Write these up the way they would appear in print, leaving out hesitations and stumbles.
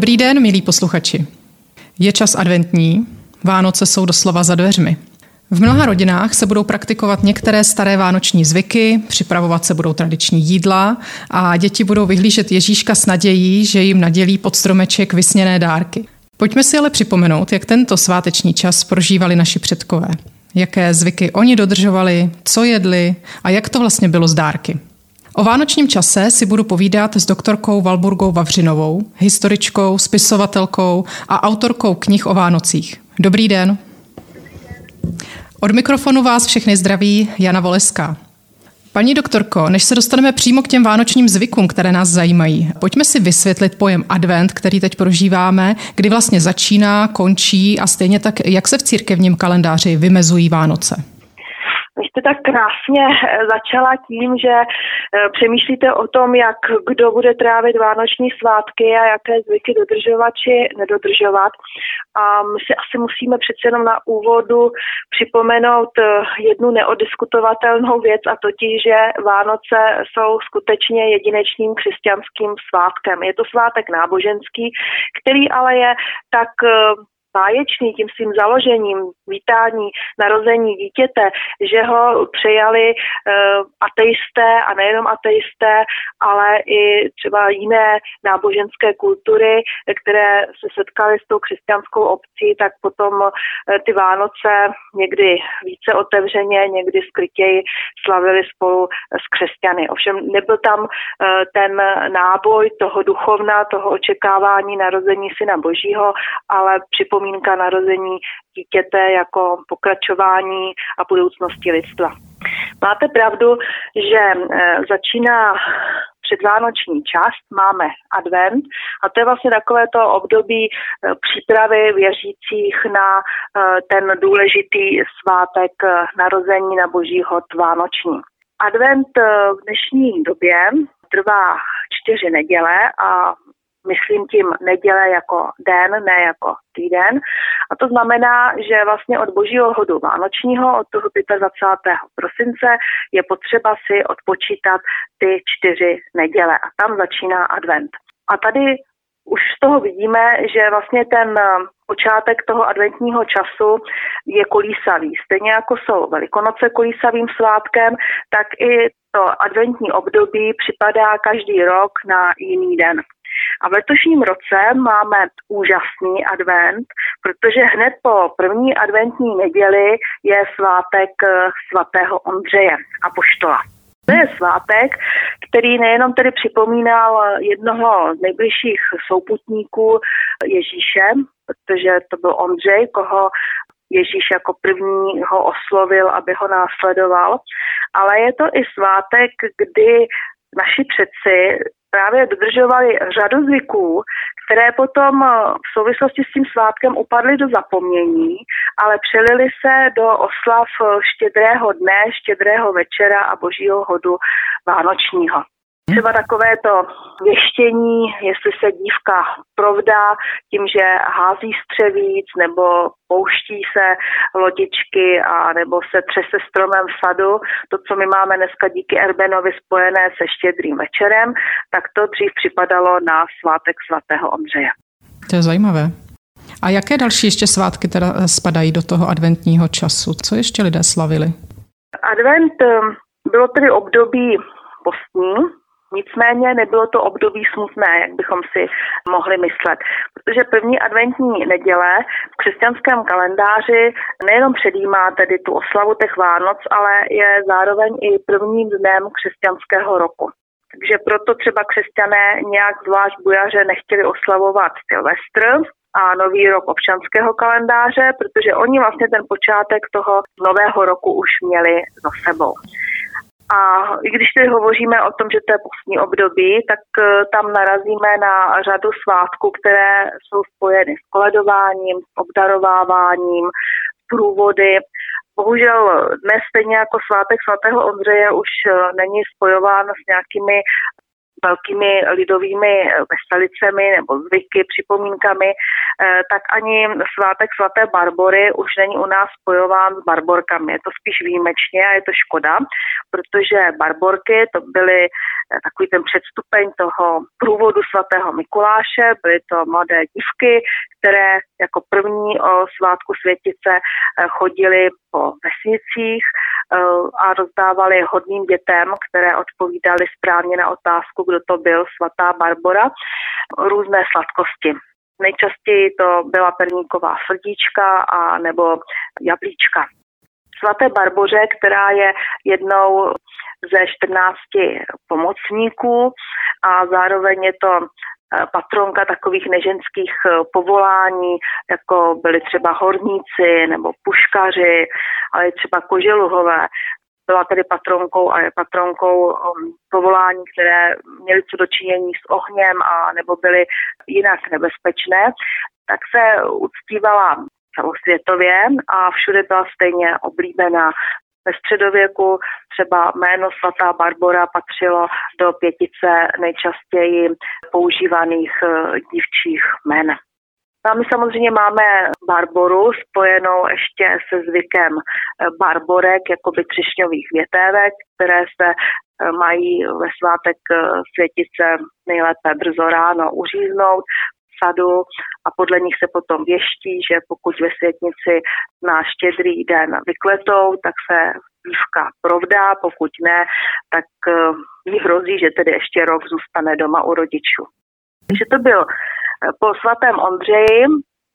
Dobrý den, milí posluchači. Je čas adventní, Vánoce jsou doslova za dveřmi. V mnoha rodinách se budou praktikovat některé staré vánoční zvyky, připravovat se budou tradiční jídla a děti budou vyhlížet Ježíška s nadějí, že jim nadělí pod stromeček vysněné dárky. Pojďme si ale připomenout, jak tento sváteční čas prožívali naši předkové. Jaké zvyky oni dodržovali, co jedli a jak to vlastně bylo s dárky. O vánočním čase si budu povídat s doktorkou Valburgou Vavřinovou, historičkou, spisovatelkou a autorkou knih o Vánocích. Dobrý den. Od mikrofonu vás všechny zdraví Jana Voleská. Paní doktorko, než se dostaneme přímo k těm vánočním zvykům, které nás zajímají, pojďme si vysvětlit pojem advent, který teď prožíváme, kdy vlastně začíná, končí a stejně tak, jak se v církevním kalendáři vymezují Vánoce. Vy jste tak krásně začala tím, že přemýšlíte o tom, jak kdo bude trávit vánoční svátky a jaké zvyky dodržovat či nedodržovat. A my si asi musíme přece jenom na úvodu připomenout jednu neodiskutovatelnou věc, a totiž, že Vánoce jsou skutečně jedinečným křesťanským svátkem. Je to svátek náboženský, který ale je tak báječný tím svým založením, vítání, narození dítěte, že ho přejali ateisté a nejenom ateisté, ale i třeba jiné náboženské kultury, které se setkaly s tou křesťanskou obcí, tak potom ty Vánoce někdy více otevřeně, někdy skrytěji slavili spolu s křesťany. Ovšem nebyl tam ten náboj toho duchovna, toho očekávání narození syna Božího, ale připomínka narození dítěte jako pokračování a budoucnosti lidstva. Máte pravdu, že začíná předvánoční část, máme advent a to je vlastně takové to období přípravy věřících na ten důležitý svátek narození na Boží hod vánoční. Advent v dnešní době trvá 4 neděle a myslím tím neděle jako den, ne jako týden. A to znamená, že vlastně od Božího hodu vánočního, od toho 25. prosince, je potřeba si odpočítat ty 4 neděle. A tam začíná advent. A tady už z toho vidíme, že vlastně ten počátek toho adventního času je kolísavý. Stejně jako jsou Velikonoce kolísavým svátkem, tak i to adventní období připadá každý rok na jiný den. A v letošním roce máme úžasný advent, protože hned po první adventní neděli je svátek svatého Ondřeje apoštola. To je svátek, který nejenom tedy připomínal jednoho z nejbližších souputníků Ježíše, protože to byl Ondřej, koho Ježíš jako první ho oslovil, aby ho následoval, ale je to i svátek, kdy naši předci právě dodržovali řadu zvyků, které potom v souvislosti s tím svátkem upadly do zapomnění, ale přelily se do oslav štědrého dne, štědrého večera a Božího hodu vánočního. Třeba takové to věštění, jestli se dívka provdá tím, že hází střevíc nebo pouští se lodičky a nebo se třese stromem v sadu, to, co my máme dneska díky Erbenovi spojené se štědrým večerem, tak to dřív připadalo na svátek svatého Ondřeje. To je zajímavé. A jaké další ještě svátky teda spadají do toho adventního času? Co ještě lidé slavili? Advent bylo tedy období postní, nicméně nebylo to období smutné, jak bychom si mohli myslet, protože první adventní neděle v křesťanském kalendáři nejenom předjímá tedy tu oslavu těch Vánoc, ale je zároveň i prvním dnem křesťanského roku. Takže proto třeba křesťané nějak zvlášť bujaře nechtěli oslavovat Silvestr a nový rok občanského kalendáře, protože oni vlastně ten počátek toho nového roku už měli za sebou. A i když tedy hovoříme o tom, že to je postní období, tak tam narazíme na řadu svátků, které jsou spojeny s koledováním, s obdarováváním, s průvody. Bohužel dnes stejně jako svátek svatého Ondřeje už není spojován s nějakými velkými lidovými veselicemi nebo zvyky, připomínkami, tak ani svátek svaté Barbory už není u nás spojován s barborkami. Je to spíš výjimečně a je to škoda, protože barborky to byly takový ten předstupeň toho průvodu svatého Mikuláše, byly to mladé dívky, které jako první o svátku Světice chodily po vesnicích a rozdávali hodným dětem, které odpovídali správně na otázku, kdo to byl, svatá Barbora, různé sladkosti. Nejčastěji to byla perníková srdíčka a nebo jablíčka. Svaté Barboře, která je jednou ze 14 pomocníků a zároveň je to patronka takových neženských povolání, jako byli třeba horníci nebo puškaři, ale i třeba koželuhové. Byla tedy patronkou a je patronkou povolání, které měly co dočinění s ohněm a nebo byly jinak nebezpečné, tak se uctívala celosvětově a všude byla stejně oblíbená. Ve středověku třeba jméno svatá Barbora patřilo do 5 nejčastěji používaných dívčích jmen. A my samozřejmě máme Barboru spojenou ještě se zvykem barborek, jakoby třešňových větévek, které se mají ve svátek Světice nejlépe brzo ráno uříznout sadu a podle nich se potom věští, že pokud ve Světnici na Štědrý den vykletou, tak se dívka provdá, pokud ne, tak jí hrozí, že tedy ještě rok zůstane doma u rodičů. Takže to byl po svatém Ondřeji,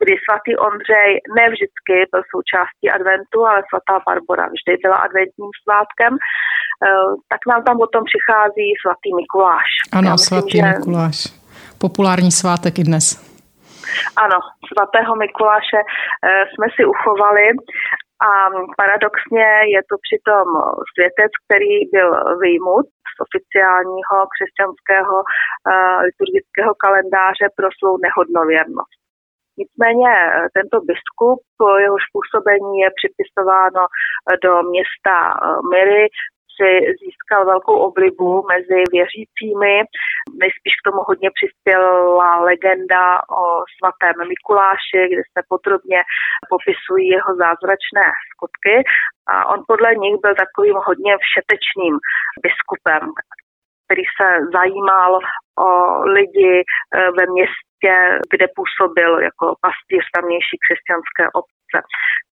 kdy svatý Ondřej ne vždycky byl součástí adventu, ale svatá Barbora vždy byla adventním svátkem, tak nám tam potom přichází svatý Mikuláš. Ano, myslím, svatý Mikuláš. Populární svátek i dnes. Ano, svatého Mikuláše jsme si uchovali a paradoxně je to přitom světec, který byl vyjmut z oficiálního křesťanského liturgického kalendáře pro svou nehodnověrnost. Nicméně tento biskup, jeho působení je připisováno do města Myry, si získal velkou oblibu mezi věřícími. Nejspíš k tomu hodně přispěla legenda o svatém Mikuláši, kde se podrobně popisují jeho zázračné skutky a on podle nich byl takovým hodně všetečným biskupem, který se zajímal o lidi ve městě, kde působil jako pastýř tamnější křesťanské obce.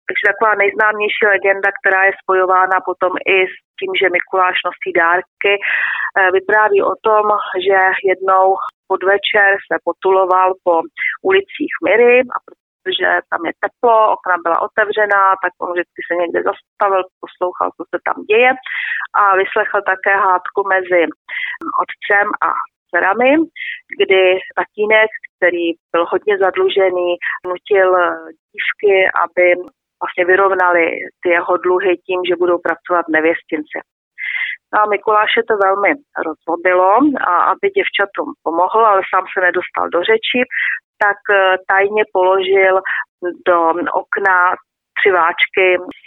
Takže taková nejznámější legenda, která je spojována potom i s tím, že Mikuláš nosí dárky, vypráví o tom, že jednou podvečer se potuloval po ulicích Myry a protože tam je teplo, okna byla otevřená, tak on vždycky se někde zastavil, poslouchal, co se tam děje a vyslechl také hádku mezi otcem a dcerami, kdy tatínek, který byl hodně zadlužený, nutil dívky, aby vlastně vyrovnali ty jeho dluhy tím, že budou pracovat nevěstince. No a Mikuláše to velmi rozlobilo, a aby děvčatům pomohl, ale sám se nedostal do řeči, tak tajně položil do okna 3 váčky s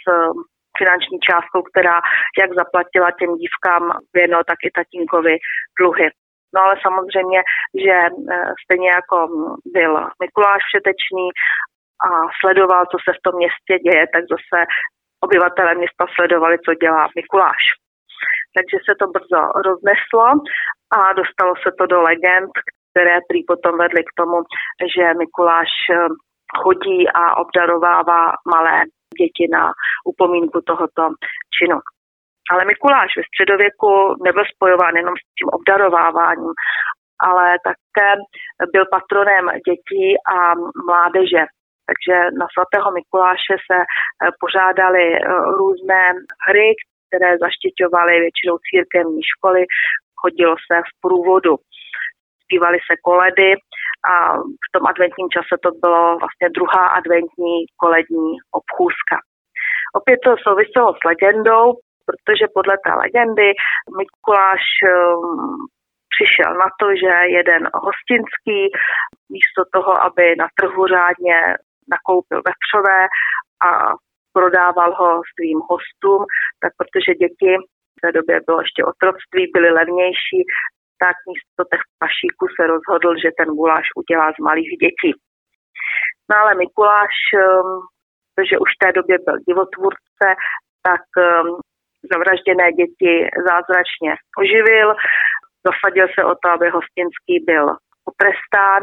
finanční částkou, která jak zaplatila těm dívkám věno, tak i tatínkovi dluhy. No ale samozřejmě, že stejně jako byl Mikuláš všetečný a sledoval, co se v tom městě děje, tak zase obyvatelé města sledovali, co dělá Mikuláš. Takže se to brzo rozneslo a dostalo se to do legend, které prý potom vedly k tomu, že Mikuláš chodí a obdarovává malé děti na upomínku tohoto činu. Ale Mikuláš ve středověku nebyl spojován jenom s tím obdarováváním, ale také byl patronem dětí a mládeže. Takže na svatého Mikuláše se pořádaly různé hry, které zaštiťovaly většinou církevní školy, chodilo se v průvodu, zpívaly se koledy a v tom adventním čase to bylo vlastně druhá adventní kolední obchůzka. Opět to souviselo s legendou, protože podle té legendy Mikuláš přišel na to, že jeden hostinský místo toho, aby na trhu řádně nakoupil vepřové a prodával ho svým hostům, tak protože děti, v té době bylo ještě otroctví, byly levnější, tak místo těch pašíků se rozhodl, že ten guláš udělá z malých dětí. No ale Mikuláš, protože už v té době byl divotvůrce, tak zavražděné děti zázračně oživil, zasadil se o to, aby Hostinský byl potrestán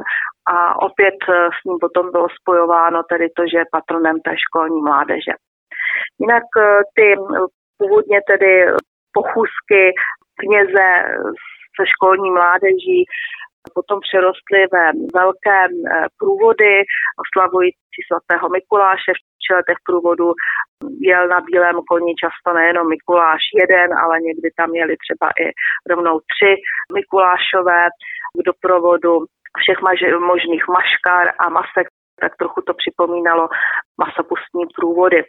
a opět s ním potom bylo spojováno tedy to, že je patronem té školní mládeže. Jinak ty původně tedy pochůzky kněze se školní mládeží potom přerostly ve velké průvody oslavující svatého Mikuláše. V těch průvodů jel na bílém koni často nejenom Mikuláš jeden, ale někdy tam jeli třeba i rovnou 3 Mikulášové v doprovodu všech možných maškar a masek, tak trochu to připomínalo masopustní průvody.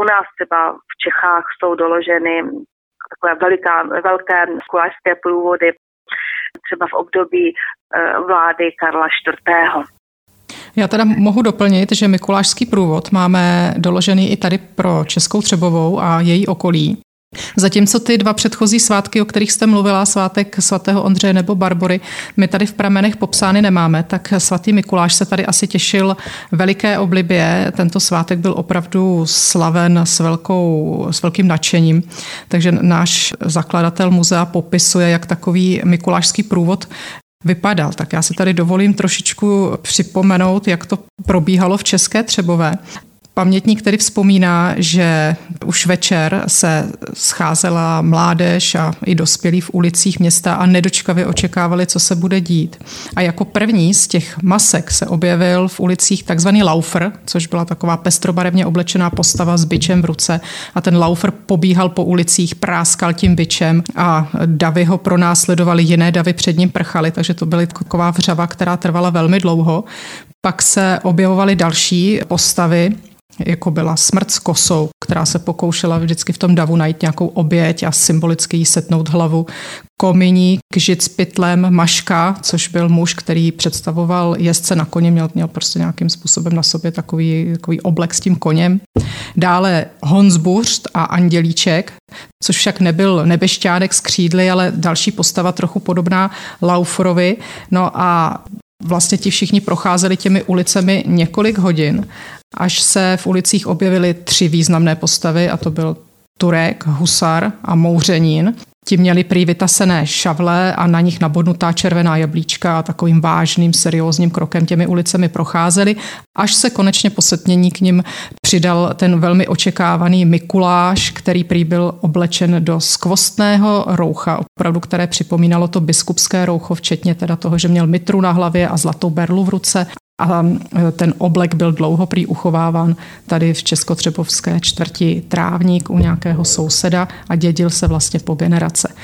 U nás třeba v Čechách jsou doloženy takové velké mikulášské průvody, třeba v období vlády Karla IV. Já teda mohu doplnit, že mikulášský průvod máme doložený i tady pro Českou Třebovou a její okolí. Zatímco ty 2 předchozí svátky, o kterých jste mluvila, svátek svatého Ondřeje nebo Barbory, my tady v pramenech popsány nemáme, tak svatý Mikuláš se tady asi těšil veliké oblibě. Tento svátek byl opravdu slaven s velkým nadšením. Takže náš zakladatel muzea popisuje, jak takový mikulášský průvod vypadal. Tak já si tady dovolím trošičku připomenout, jak to probíhalo v České Třebové. Pamětník tedy vzpomíná, že už večer se scházela mládež a i dospělí v ulicích města a nedočkavě očekávali, co se bude dít. A jako první z těch masek se objevil v ulicích takzvaný laufer, což byla taková pestrobarevně oblečená postava s bičem v ruce. A ten laufer pobíhal po ulicích, práskal tím bičem a davy ho pronásledovali, jiné davy před ním prchaly, takže to byla taková vřava, která trvala velmi dlouho. Pak se objevovaly další postavy, jako byla smrt s kosou, která se pokoušela vždycky v tom davu najít nějakou oběť a symbolicky jí setnout hlavu. Kominík, žid s pytlem, maška, což byl muž, který představoval jezdce na koni, měl prostě nějakým způsobem na sobě takový oblek s tím koněm. Dále Honzbuřt a Andělíček, což však nebyl nebešťánek s křídly, ale další postava trochu podobná Lauferovi. No a vlastně ti všichni procházeli těmi ulicemi několik hodin, až se v ulicích objevily 3 významné postavy, a to byl Turek, Husar a Mouřenín. Ti měli prý vytasené šavle a na nich nabodnutá červená jablíčka a takovým vážným, seriózním krokem těmi ulicemi procházeli, až se konečně po setmění k nim přidal ten velmi očekávaný Mikuláš, který prý byl oblečen do skvostného roucha, opravdu které připomínalo to biskupské roucho, včetně teda toho, že měl mitru na hlavě a zlatou berlu v ruce. A ten oblek byl dlouho prý uchováván tady v Českotřebovské čtvrti Trávník u nějakého souseda a dědil se vlastně po generace.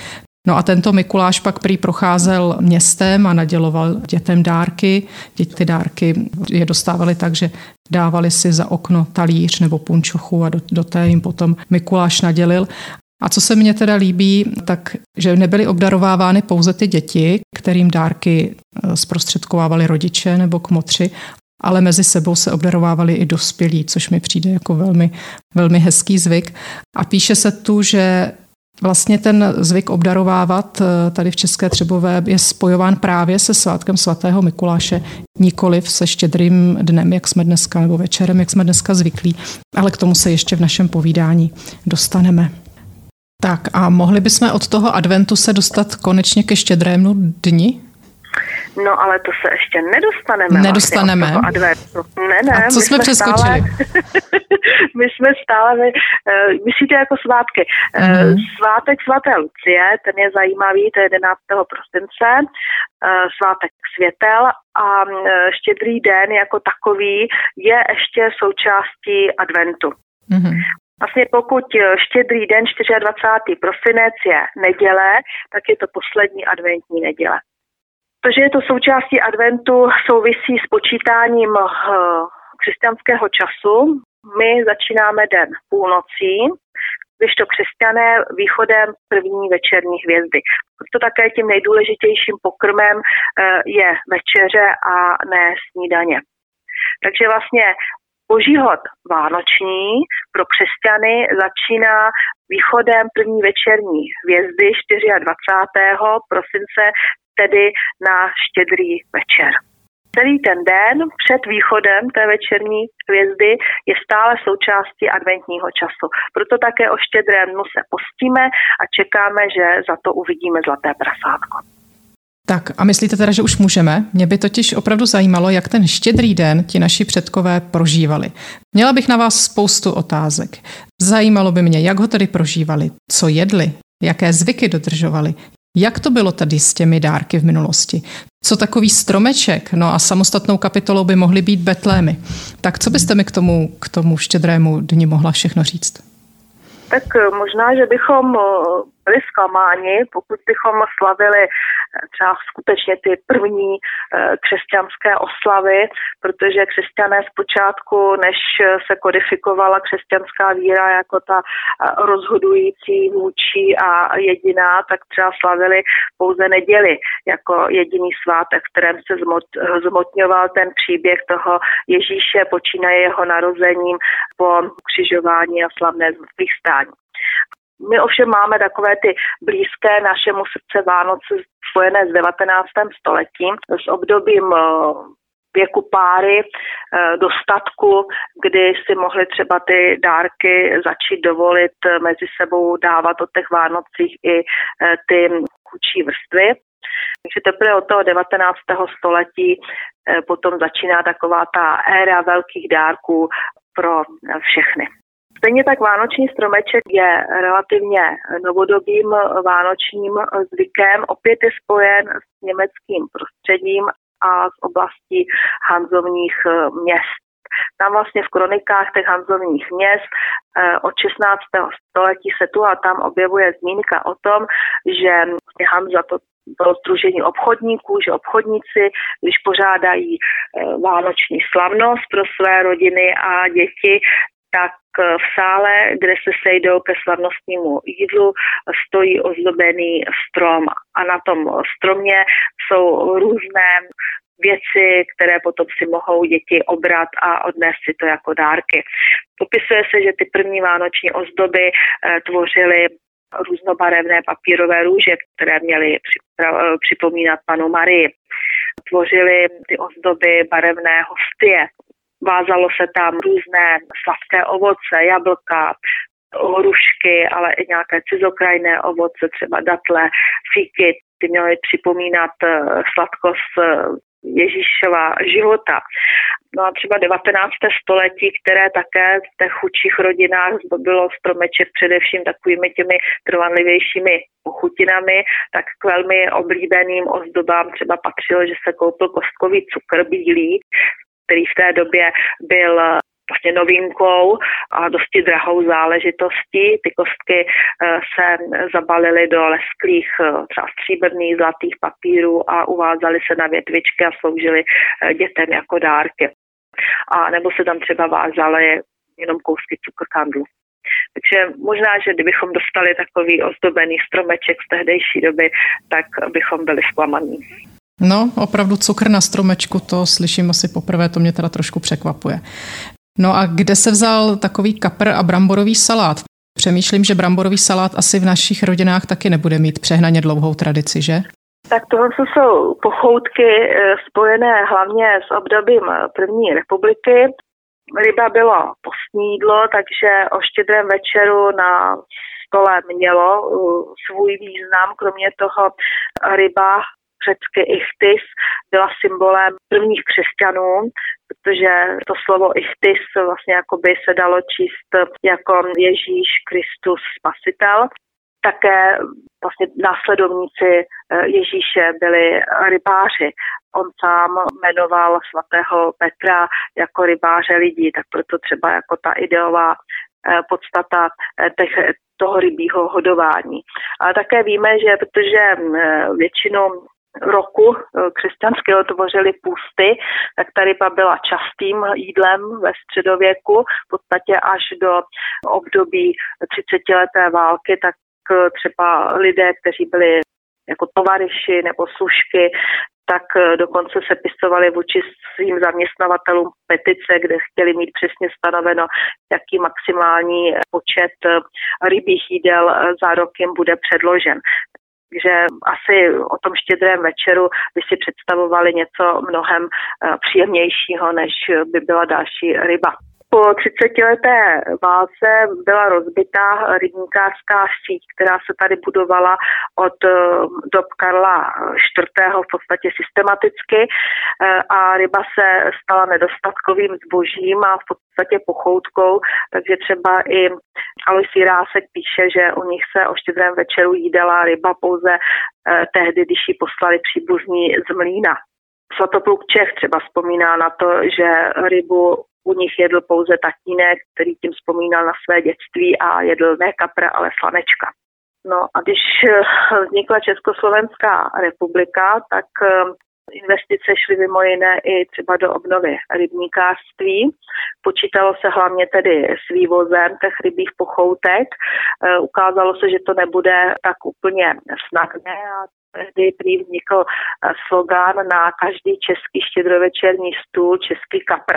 No a tento Mikuláš pak prý procházel městem a naděloval dětem dárky. Ty dárky je dostávali tak, že dávali si za okno talíř nebo punčochu a do té jim potom Mikuláš nadělil. A co se mně teda líbí, tak že nebyly obdarovávány pouze ty děti, kterým dárky zprostředkovávali rodiče nebo kmotři, ale mezi sebou se obdarovávali i dospělí, což mi přijde jako velmi, velmi hezký zvyk. A píše se tu, že vlastně ten zvyk obdarovávat tady v České Třebové je spojován právě se svátkem svatého Mikuláše, nikoliv se štědrým dnem, jak jsme dneska, nebo večerem, jak jsme dneska zvyklí, ale k tomu se ještě v našem povídání dostaneme. Tak a mohli bychom od toho adventu se dostat konečně ke štědrému dni? No ale to se ještě nedostaneme. Nedostaneme. Vlastně od toho adventu. Ne, a co jsme přeskočili? Myslíte jako svátky. Svátek svaté Lucie, ten je zajímavý, to je 11. prosince, svátek světel a štědrý den jako takový je ještě součástí adventu. Mm-hmm. Vlastně pokud štědrý den 24. prosinec je neděle, tak je to poslední adventní neděle. To, že je to součástí adventu, souvisí s počítáním křesťanského času. My začínáme den půlnocí, když to křesťané východem první večerní hvězdy. Proto také tím nejdůležitějším pokrmem je večeře a ne snídaně. Takže vlastně Boží hod vánoční pro křesťany začíná východem první večerní hvězdy 24. prosince, tedy na štědrý večer. Celý ten den před východem té večerní hvězdy je stále součástí adventního času. Proto také o Štědrém dnu se postíme a čekáme, že za to uvidíme zlaté prasátko. Tak a myslíte teda, že už můžeme? Mě by totiž opravdu zajímalo, jak ten Štědrý den ti naši předkové prožívali. Měla bych na vás spoustu otázek. Zajímalo by mě, jak ho tedy prožívali, co jedli, jaké zvyky dodržovali, jak to bylo tady s těmi dárky v minulosti, co takový stromeček, no a samostatnou kapitolou by mohly být Betlémy. Tak co byste mi k tomu Štědrému dni mohla všechno říct? Tak možná, že bychom byli zklamáni, pokud bychom slavili třeba skutečně ty první křesťanské oslavy, protože křesťané zpočátku, než se kodifikovala křesťanská víra jako ta rozhodující, vůči a jediná, tak třeba slavili pouze neděli jako jediný svátek, v kterém se zmotňoval ten příběh toho Ježíše, počínaje jeho narozením po křižování a slavné zmrtvýchvstání. My ovšem máme takové ty blízké našemu srdce Vánoce spojené s 19. stoletím, s obdobím věku páry, dostatku, kdy si mohli třeba ty dárky začít dovolit mezi sebou dávat od těch Vánocích i ty chudší vrstvy. Takže teprve od toho 19. století potom začíná taková ta éra velkých dárků pro všechny. Stejně tak vánoční stromeček je relativně novodobým vánočním zvykem. Opět je spojen s německým prostředím a s oblastí hanzovních měst. Tam vlastně v kronikách těch hanzovních měst od 16. století se tu a tam objevuje zmínka o tom, že Hanza to bylo sdružení obchodníků, že obchodníci, když pořádají vánoční slavnost pro své rodiny a děti, tak v sále, kde se sejdou ke slavnostnímu jídlu, stojí ozdobený strom a na tom stromě jsou různé věci, které potom si mohou děti obrat a odnést si to jako dárky. Popisuje se, že ty první vánoční ozdoby tvořily různobarevné papírové růže, které měly připomínat panu Marii. Tvořily ty ozdoby barevné hostie. Vázalo se tam různé sladké ovoce, jablka, hrušky, ale i nějaké cizokrajné ovoce, třeba datle, fíky. Ty měly připomínat sladkost Ježíšova života. No a třeba 19. století, které také v těch chudších rodinách zdobilo stromeček především takovými těmi trvanlivějšími ochutinami, tak k velmi oblíbeným ozdobám třeba patřilo, že se koupil kostkový cukr bílý, který v té době byl vlastně novinkou a dosti drahou záležitostí. Ty kostky se zabalily do lesklých třeba stříbrných zlatých papírů a uvázaly se na větvičky a sloužily dětem jako dárky. A nebo se tam třeba vázaly jenom kousky cukrkandlu. Takže možná, že kdybychom dostali takový ozdobený stromeček z tehdejší doby, tak bychom byli zklamaní. No, opravdu cukr na stromečku, to slyším asi poprvé, to mě teda trošku překvapuje. No a kde se vzal takový kapr a bramborový salát? Přemýšlím, že bramborový salát asi v našich rodinách taky nebude mít přehnaně dlouhou tradici, že? Tak tohle jsou pochoutky spojené hlavně s obdobím první republiky. Ryba byla postní jídlo, takže o Štědrém večeru na stole mělo svůj význam, kromě toho ryba řecky ichtis byla symbolem prvních křesťanů, protože to slovo ichtis vlastně jakoby se dalo číst jako Ježíš Kristus Spasitel. Také vlastně následovníci Ježíše byli rybáři. On sám jmenoval svatého Petra jako rybáře lidí, tak proto třeba jako ta ideová podstata toho rybího hodování. Ale také víme, že protože většinou roku křesťanského tvořily půsty, tak ta ryba byla častým jídlem ve středověku, v podstatě až do období 30leté války, tak třeba lidé, kteří byli jako tovaryši nebo služky, tak dokonce se pisovali vůči svým zaměstnavatelům petice, kde chtěli mít přesně stanoveno, jaký maximální počet rybích jídel za rok jim bude předložen. že asi o tom štědrém večeru by si představovali něco mnohem příjemnějšího, než by byla další ryba. Po 30leté válce byla rozbitá rybníkářská síť, která se tady budovala od dob Karla IV. V podstatě systematicky a ryba se stala nedostatkovým zbožím a v podstatě pochoutkou, takže třeba i Alois Jirásek píše, že u nich se o štědrém večeru jídala ryba pouze tehdy, když ji poslali příbuzní z mlýna. Svatopluk Čech třeba vzpomíná na to, že rybu u nich jedl pouze tatínek, který tím vzpomínal na své dětství a jedl ne kapra, ale slanečka. No a když vznikla Československá republika, tak investice šly mimo jiné i třeba do obnovy rybníkářství. Počítalo se hlavně tedy s vývozem těch rybích pochoutek. Ukázalo se, že to nebude tak úplně snadné a tehdy prý vznikl slogan na každý český štědrovečerní stůl český kapr.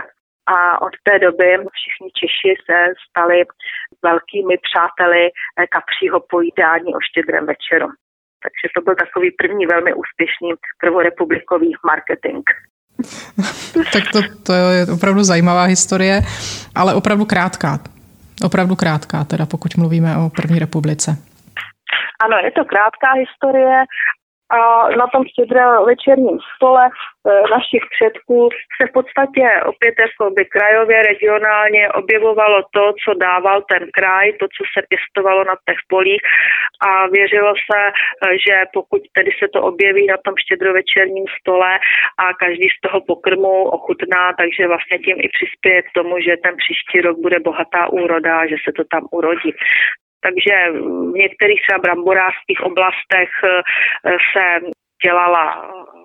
A od té doby všichni Češi se stali velkými přáteli kapřího pojídání o štědrém večeru. Takže to byl takový první velmi úspěšný prvorepublikový marketing. Tak to je opravdu zajímavá historie, ale opravdu krátká. Opravdu krátká, teda pokud mluvíme o první republice. Ano, je to krátká historie. A na tom štědrovečerním stole našich předků se v podstatě opět jako by krajově, regionálně objevovalo to, co dával ten kraj, to, co se pěstovalo na těch polích a věřilo se, že pokud tedy se to objeví na tom štědrovečerním stole a každý z toho pokrmu ochutná, takže vlastně tím i přispěje k tomu, že ten příští rok bude bohatá úroda a že se to tam urodí. Takže v některých třeba bramborářských oblastech se dělala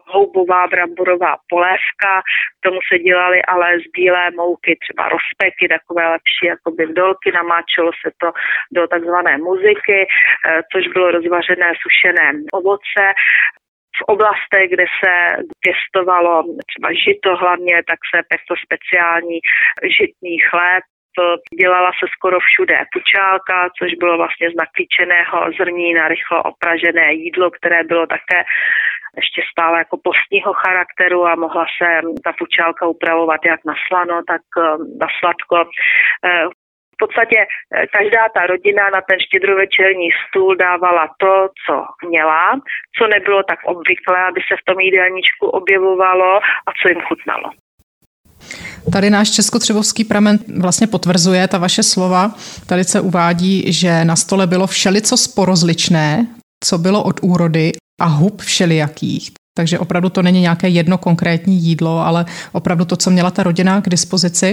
houbová bramborová polévka, k tomu se dělaly ale z bílé mouky, třeba rozpeky, takové lepší jakoby vdolky, namáčelo se to do takzvané muziky, což bylo rozvařené sušené ovoce. V oblastech, kde se pěstovalo třeba žito hlavně, tak se pekl speciální žitný chléb. Dělala se skoro všude pučálka, což bylo vlastně z naklíčeného zrní na rychlo opražené jídlo, které bylo také ještě stále jako postního charakteru a mohla se ta pučálka upravovat jak na slano, tak na sladko. V podstatě každá ta rodina na ten štědrovečerní stůl dávala to, co měla, co nebylo tak obvyklé, aby se v tom jídelníčku objevovalo a co jim chutnalo. Tady náš českotřebovský pramen vlastně potvrzuje ta vaše slova. Tady se uvádí, že na stole bylo všelico sporozličné, co bylo od úrody a hub všelijakých. Takže opravdu to není nějaké jedno konkrétní jídlo, ale opravdu to, co měla ta rodina k dispozici.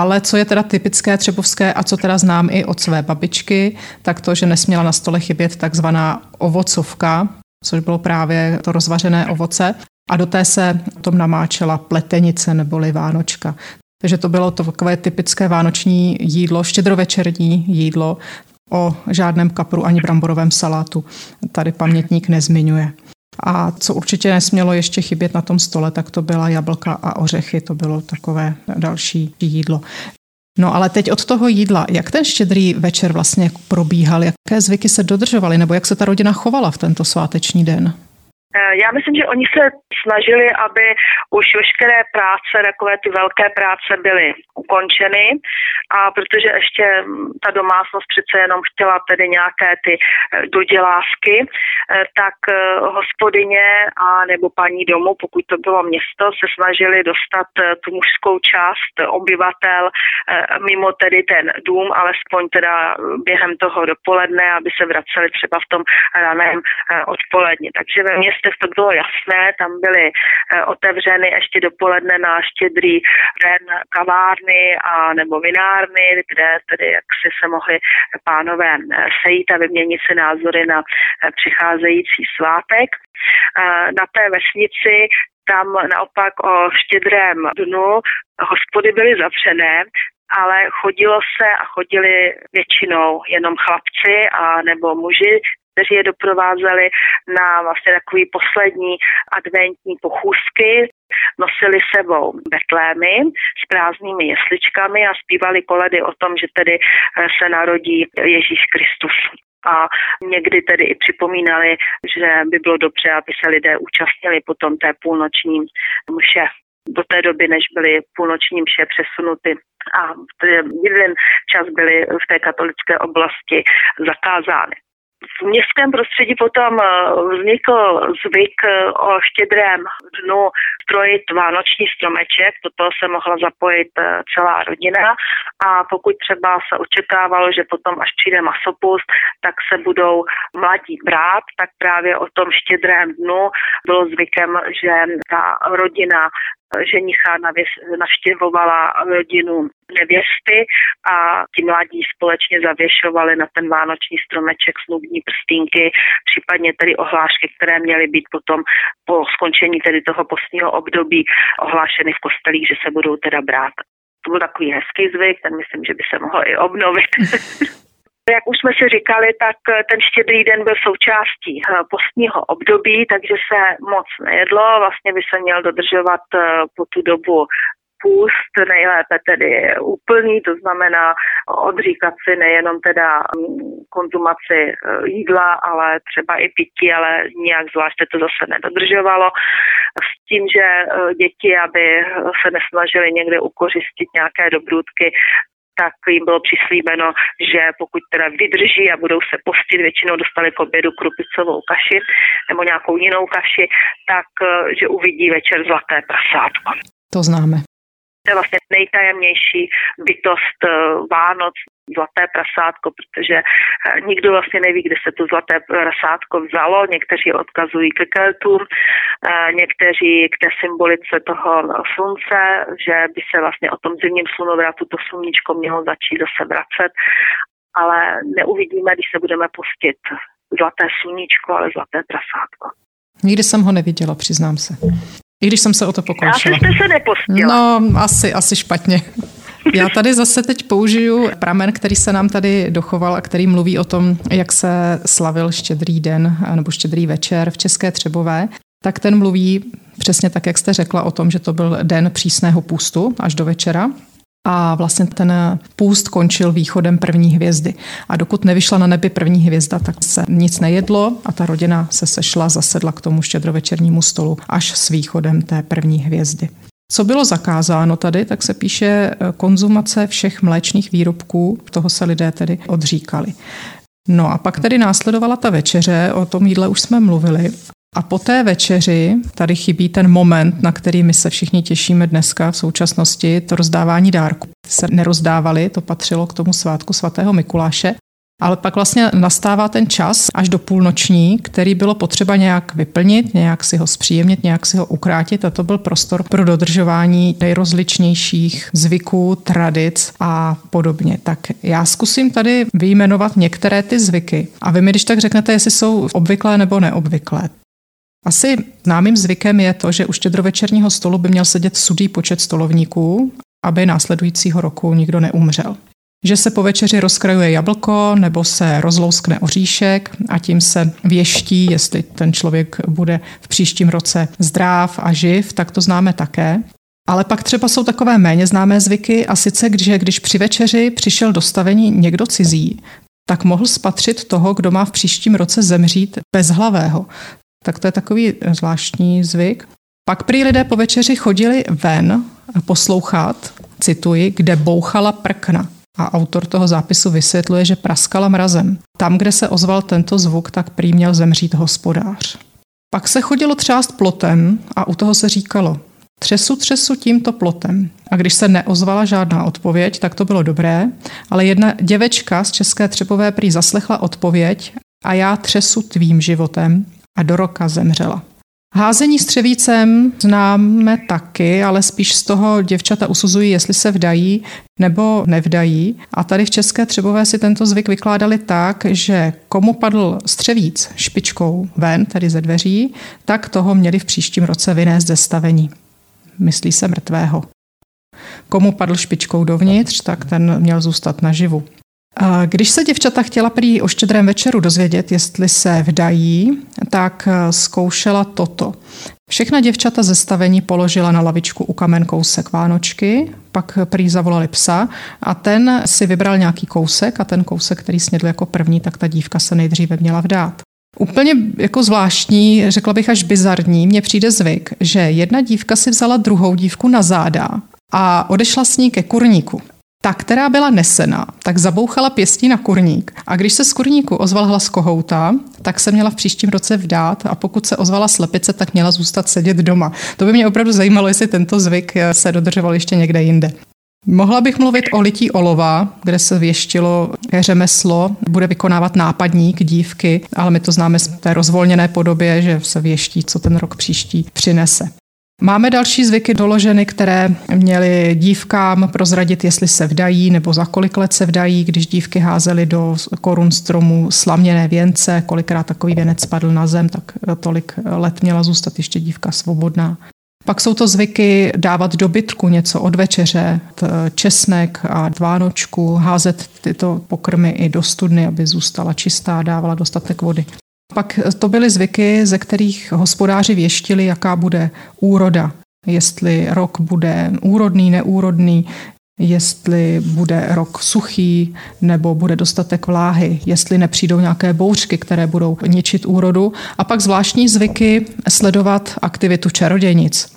Ale co je teda typické třebovské a co teda znám i od své babičky, tak to, že nesměla na stole chybět takzvaná ovocovka, což bylo právě to rozvařené ovoce. A do té se potom namáčela pletenice neboli vánočka. Takže to bylo takové typické vánoční jídlo, štědrovečerní jídlo, o žádném kapru ani bramborovém salátu. Tady pamětník nezmiňuje. A co určitě nesmělo ještě chybět na tom stole, tak to byla jablka a ořechy, to bylo takové další jídlo. No ale teď od toho jídla, jak ten štědrý večer vlastně probíhal, jaké zvyky se dodržovaly, nebo jak se ta rodina chovala v tento sváteční den? Já myslím, že oni se snažili, aby už veškeré práce, takové ty velké práce byly ukončeny a protože ještě ta domácnost přece jenom chtěla tedy nějaké ty dodělávky, tak hospodyně a nebo paní domu, pokud to bylo město, se snažili dostat tu mužskou část obyvatel mimo tedy ten dům, alespoň teda během toho dopoledne, aby se vraceli třeba v tom raném odpoledni. Takže ve městě to bylo jasné, tam byly otevřeny ještě dopoledne na štědrý den kavárny a nebo vinárny, kde tedy jaksi se mohli pánové sejít a vyměnit si názory na přicházející svátek. Na té vesnici tam naopak o štědrém dnu hospody byly zavřené, ale chodilo se a chodili většinou jenom chlapci a nebo muži, kteří je doprovázeli na vlastně takový poslední adventní pochůzky, nosili sebou betlémy s prázdnými jesličkami a zpívali koledy o tom, že tedy se narodí Ježíš Kristus. a někdy tedy i připomínali, že by bylo dobře, aby se lidé účastnili potom té půlnoční mše. Do té doby, než byly půlnoční mše přesunuty a jeden čas byly v té katolické oblasti zakázány. V městském prostředí potom vznikl zvyk o štědrém dnu strojit vánoční stromeček, do toho se mohla zapojit celá rodina a pokud třeba se očekávalo, že potom až přijde masopust, tak se budou mladí brát, tak právě o tom štědrém dnu bylo zvykem, že ta rodina ženicha navštěvovala rodinu nevěsty a ti mladí společně zavěšovali na ten vánoční stromeček snubní prstínky, případně tedy ohlášky, které měly být potom po skončení tedy toho postního období ohlášeny v kostelích, že se budou teda brát. To byl takový hezký zvyk, ten myslím, že by se mohl i obnovit. Jak už jsme si říkali, tak ten štědrý den byl součástí postního období, takže se moc nejedlo, vlastně by se měl dodržovat po tu dobu půst, nejlépe tedy úplný, to znamená odříkat si nejenom teda konzumaci jídla, ale třeba i pití, ale nijak zvláště to zase nedodržovalo. S tím, že děti, aby se nesnažili někde ukořistit nějaké dobrůdky, tak jim bylo přislíbeno, že pokud teda vydrží a budou se postit, většinou dostali k obědu krupicovou kaši nebo nějakou jinou kaši, tak že uvidí večer zlaté prasátko. To známe. To je vlastně nejtajemnější bytost Vánoc, zlaté prasátko, protože nikdo vlastně neví, kde se to zlaté prasátko vzalo. Někteří odkazují ke Keltům, někteří k té symbolice toho slunce, že by se vlastně o tom zimním slunovratu to sluníčko mělo začít zase vracet, ale neuvidíme, když se budeme pustit zlaté sluníčko, ale zlaté prasátko. Nikdy jsem ho neviděla, přiznám se. I když jsem se o to pokoušela. Asi jste se nepostila. No, asi špatně. Já tady zase teď použiju pramen, který se nám tady dochoval a který mluví o tom, jak se slavil štědrý den nebo štědrý večer v České Třebové. Tak ten mluví přesně tak, jak jste řekla o tom, že to byl den přísného půstu až do večera. A vlastně ten půst končil východem první hvězdy. A dokud nevyšla na nebi první hvězda, tak se nic nejedlo a ta rodina se sešla, zasedla k tomu štědrovečernímu stolu až s východem té první hvězdy. Co bylo zakázáno tady, tak se píše konzumace všech mléčných výrobků, toho se lidé tedy odříkali. No a pak tedy následovala ta večeře, o tom jídle už jsme mluvili. A po té večeři tady chybí ten moment, na který my se všichni těšíme dneska v současnosti, to rozdávání dárků. Se nerozdávali, to patřilo k tomu svátku svatého Mikuláše, ale pak vlastně nastává ten čas až do půlnoční, který bylo potřeba nějak vyplnit, nějak si ho zpříjemnit, nějak si ho ukrátit a to byl prostor pro dodržování nejrozličnějších zvyků, tradic a podobně. Tak já zkusím tady vyjmenovat některé ty zvyky a vy mi když tak řeknete, jestli jsou obvyklé nebo neobvyklé. Asi známým zvykem je to, že u štědrovečerního stolu by měl sedět sudý počet stolovníků, aby následujícího roku nikdo neumřel. Že se po večeři rozkrajuje jablko nebo se rozlouskne oříšek a tím se věští, jestli ten člověk bude v příštím roce zdrav a živ, tak to známe také. Ale pak třeba jsou takové méně známé zvyky a sice, když při večeři přišel do stavení někdo cizí, tak mohl spatřit toho, kdo má v příštím roce zemřít bezhlavého. Tak to je takový zvláštní zvyk. Pak prý lidé po večeři chodili ven poslouchat, cituji, kde bouchala prkna. A autor toho zápisu vysvětluje, že praskala mrazem. Tam, kde se ozval tento zvuk, tak prý měl zemřít hospodář. Pak se chodilo třást plotem a u toho se říkalo, třesu tímto plotem. A když se neozvala žádná odpověď, tak to bylo dobré, ale jedna děvečka z České Třebové prý zaslechla odpověď a já třesu tvým životem. A do roka zemřela. Házení střevícem známe taky, ale spíš z toho děvčata usuzují, jestli se vdají nebo nevdají. A tady v České Třebové si tento zvyk vykládali tak, že komu padl střevíc špičkou ven, tedy ze dveří, tak toho měli v příštím roce vynést ze stavení. Myslí se mrtvého. Komu padl špičkou dovnitř, tak ten měl zůstat naživu. Když se děvčata chtěla prý o štědrém večeru dozvědět, jestli se vdají, tak zkoušela toto. Všechna děvčata ze stavení položila na lavičku u kamen kousek vánočky, pak prý zavolali psa a ten si vybral nějaký kousek a ten kousek, který snědl jako první, tak ta dívka se nejdříve měla vdát. Úplně jako zvláštní, řekla bych až bizarní, mně přijde zvyk, že jedna dívka si vzala druhou dívku na záda a odešla s ní ke kurníku. Ta, která byla nesena, tak zabouchala pěstí na kurník. A když se z kurníku ozval hlas kohouta, tak se měla v příštím roce vdát a pokud se ozvala slepice, tak měla zůstat sedět doma. To by mě opravdu zajímalo, jestli tento zvyk se dodržoval ještě někde jinde. Mohla bych mluvit o lití olova, kde se věštilo řemeslo, bude vykonávat nápadník dívky, ale my to známe z té rozvolněné podobě, že se věští, co ten rok příští přinese. Máme další zvyky doloženy, které měly dívkám prozradit, jestli se vdají nebo za kolik let se vdají, když dívky házely do korun stromů slaměné věnce, kolikrát takový věnec spadl na zem, tak tolik let měla zůstat ještě dívka svobodná. Pak jsou to zvyky dávat dobytku něco od večeře, česnek a vánočku, házet tyto pokrmy i do studny, aby zůstala čistá, dávala dostatek vody. Pak to byly zvyky, ze kterých hospodáři věštili, jaká bude úroda, jestli rok bude úrodný, neúrodný, jestli bude rok suchý nebo bude dostatek vláhy, jestli nepřijdou nějaké bouřky, které budou ničit úrodu. A pak zvláštní zvyky sledovat aktivitu čarodějnic.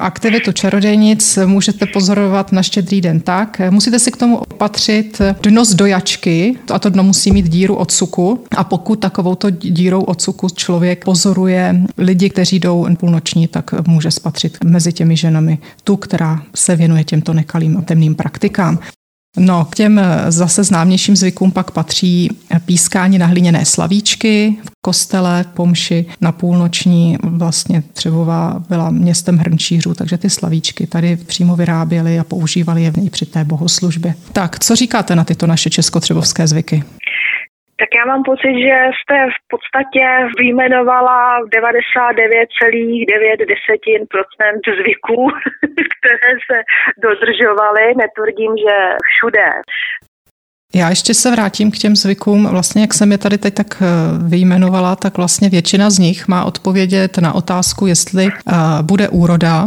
Aktivitu čarodějnic můžete pozorovat na Štědrý den tak. Musíte si k tomu opatřit dno z dojačky, a to dno musí mít díru od cuku. A pokud takovouto dírou od cuku člověk pozoruje lidi, kteří jdou půlnoční, tak může spatřit mezi těmi ženami tu, která se věnuje těmto nekalým temným praktikám. No, k těm zase známějším zvykům pak patří pískání na hliněné slavíčky v kostele, pomši na půlnoční. Vlastně Třebová byla městem hrnčířů, takže ty slavíčky tady přímo vyráběli a používali je v něj při té bohoslužbě. Tak, co říkáte na tyto naše českotřebovské zvyky? Tak já mám pocit, že jste v podstatě vyjmenovala 99,9% zvyků, které se dodržovaly. Netvrdím, že všude. Já ještě se vrátím k těm zvykům. Vlastně, jak jsem je tady teď tak vyjmenovala, tak vlastně většina z nich má odpovědět na otázku, jestli bude úroda,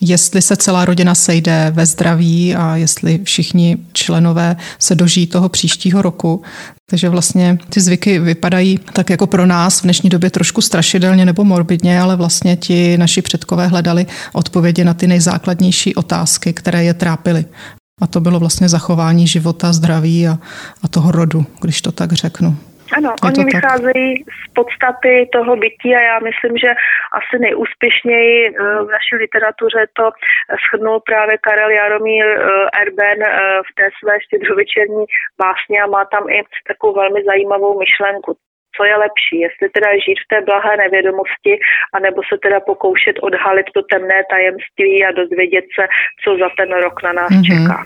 jestli se celá rodina sejde ve zdraví a jestli všichni členové se dožijí toho příštího roku. Takže vlastně ty zvyky vypadají tak jako pro nás v dnešní době trošku strašidelně nebo morbidně, ale vlastně ti naši předkové hledali odpovědi na ty nejzákladnější otázky, které je trápily. A to bylo vlastně zachování života, zdraví a toho rodu, když to tak řeknu. Ano, oni vycházejí z podstaty toho bytí a já myslím, že asi nejúspěšněji v naší literatuře to shrnul právě Karel Jaromír Erben v té své štědrovečerní básně a má tam i takovou velmi zajímavou myšlenku. Co je lepší, jestli teda žít v té blahé nevědomosti, anebo se teda pokoušet odhalit to temné tajemství a dozvědět se, co za ten rok na nás čeká.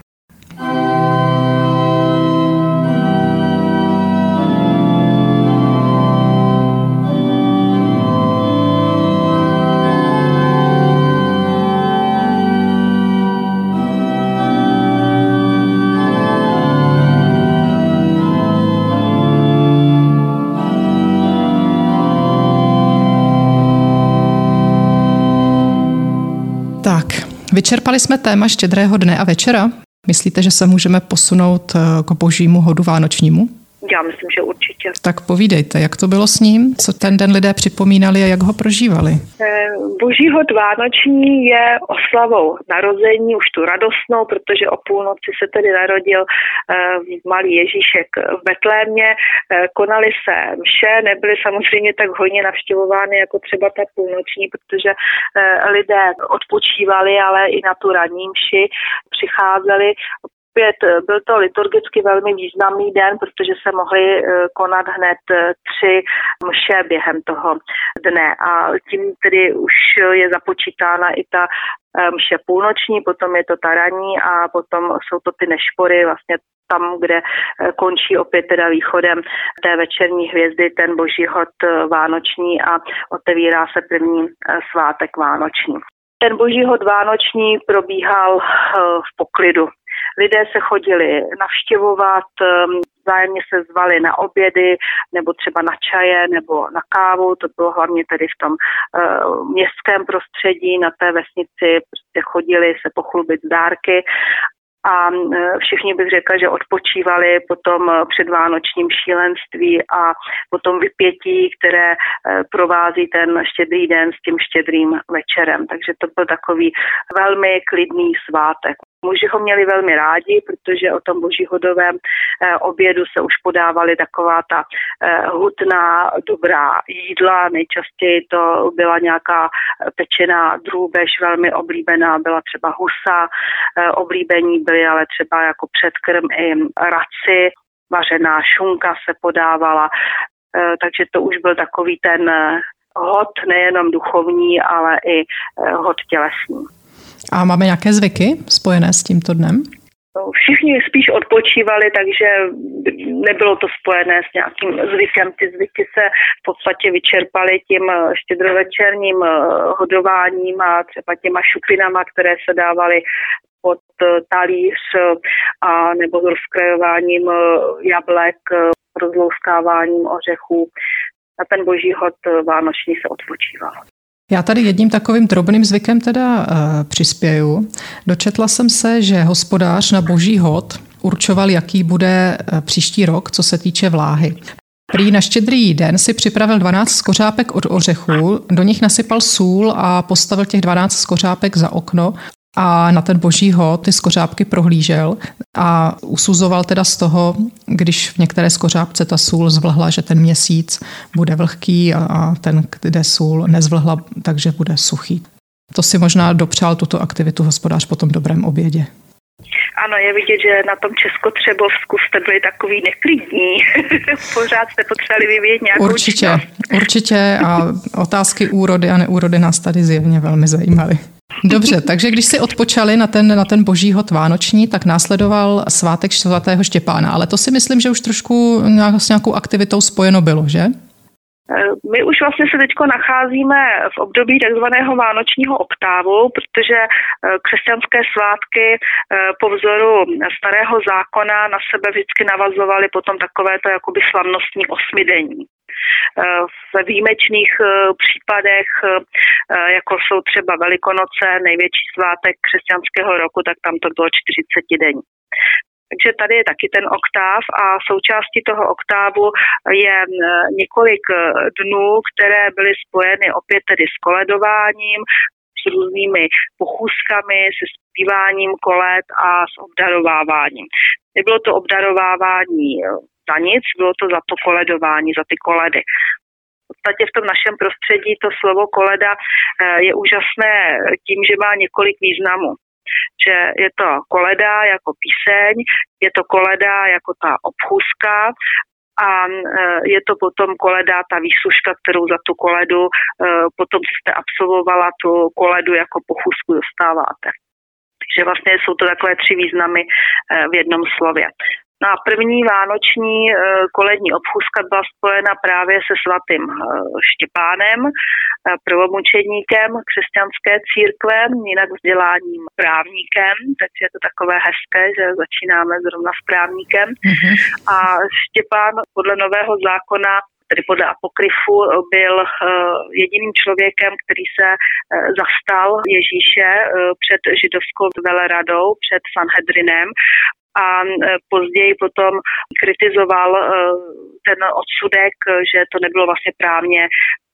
Vyčerpali jsme téma Štědrého dne a večera. Myslíte, že se můžeme posunout k božímu hodu vánočnímu? Já myslím, že určitě. Tak povídejte, jak to bylo s ním? Co ten den lidé připomínali a jak ho prožívali? Boží hod vánoční je oslavou narození, už tu radostnou, protože o půlnoci se tedy narodil malý Ježíšek v Betlémě. Konaly se mše, nebyly samozřejmě tak hojně navštěvovány jako třeba ta půlnoční, protože lidé odpočívali, ale i na tu ranní mši přicházeli. Byl to liturgicky velmi významný den, protože se mohly konat hned 3 mše během toho dne a tím tedy už je započítána i ta mše půlnoční, potom je to ta ranní a potom jsou to ty nešpory vlastně tam, kde končí opět teda východem té večerní hvězdy ten boží hod vánoční a otevírá se první svátek vánoční. Ten boží hod vánoční probíhal v poklidu. Lidé se chodili navštěvovat, vzájemně se zvali na obědy, nebo třeba na čaje, nebo na kávu. To bylo hlavně tedy v tom městském prostředí, na té vesnici prostě chodili se pochlubit s dárky. A všichni bych řekla, že odpočívali po tom předvánočním šílenství a po tom vypětí, které provází ten štědrý den s tím štědrým večerem. Takže to byl takový velmi klidný svátek. Muži ho měli velmi rádi, protože o tom božíhodovém obědu se už podávaly taková ta hutná, dobrá jídla. Nejčastěji to byla nějaká pečená drůbež, velmi oblíbená byla třeba husa, oblíbení byly ale třeba jako předkrm i raci, vařená šunka se podávala, takže to už byl takový ten hod nejenom duchovní, ale i hod tělesný. A máme nějaké zvyky spojené s tímto dnem? Všichni spíš odpočívali, takže nebylo to spojené s nějakým zvykem. Ty zvyky se v podstatě vyčerpaly tím štědrovečerním hodováním a třeba těma šupinama, které se dávaly pod talíř, a nebo rozkrajováním jablek, rozlouskáváním ořechů. Na ten boží hod vánoční se odpočívalo. Já tady jedním takovým drobným zvykem teda přispěju. Dočetla jsem se, že hospodář na boží hod určoval, jaký bude příští rok, co se týče vláhy. Prý na štědrý den si připravil 12 skořápek od ořechů, do nich nasypal sůl a postavil těch 12 skořápek za okno a na ten boží hod ty skořápky prohlížel a usuzoval teda z toho, když v některé skořápce ta sůl zvlhla, že ten měsíc bude vlhký a ten, kde sůl nezvlhla, takže bude suchý. To si možná dopřál tuto aktivitu hospodář po tom dobrém obědě. Ano, je vidět, že na tom Českotřebovsku jste byli takový neklidní. Pořád jste potřebovali vyvíjet nějakou Určitě a otázky úrody a neúrody nás tady zjevně velmi zajímaly. Dobře, takže když si odpočali na ten boží hod vánoční, tak následoval svátek svatého Štěpána, ale to si myslím, že už trošku s nějakou aktivitou spojeno bylo, že? My už vlastně se teď nacházíme v období takzvaného vánočního oktávu, protože křesťanské svátky po vzoru starého zákona na sebe vždycky navazovaly potom takovéto jakoby slavnostní osmidení. Ve výjimečných případech, jako jsou třeba Velikonoce, největší svátek křesťanského roku, tak tam to bylo 40 denní. Takže tady je taky ten oktáv a součástí toho oktávu je několik dnů, které byly spojeny opět tedy s koledováním, s různými pochůzkami, se zpíváním kolet a s obdarováváním. Nebylo to obdarovávání za nic, bylo to za to koledování, za ty koledy. V podstatě v tom našem prostředí to slovo koleda je úžasné tím, že má několik významů. Že je to koleda jako píseň, je to koleda jako ta obchůzka a je to potom koleda, ta výslužka, kterou za tu koledu potom jste absolvovala, tu koledu jako pochůzku dostáváte. Takže vlastně jsou to takové tři významy v jednom slově. No a první vánoční kolední obchůzka byla spojena právě se svatým Štěpánem, prvomučedníkem křesťanské církve, jinak vzděláním právníkem, takže je to takové hezké, že začínáme zrovna s právníkem. A Štěpán podle nového zákona, tedy podle apokryfu, byl jediným člověkem, který se zastal Ježíše před židovskou veleradou, před Sanhedrinem, a později potom kritizoval ten odsudek, že to nebylo vlastně právně,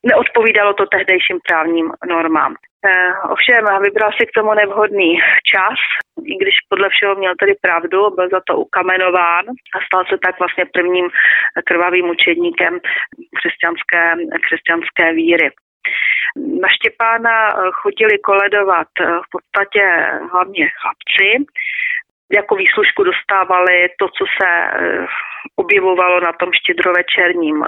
neodpovídalo to tehdejším právním normám. Ovšem vybral si k tomu nevhodný čas, i když podle všeho měl tedy pravdu, byl za to ukamenován a stal se tak vlastně prvním krvavým mučedníkem křesťanské víry. Na Štěpána chodili koledovat v podstatě hlavně chlapci. Jako výslužku dostávali to, co se objevovalo na tom štědrovečerním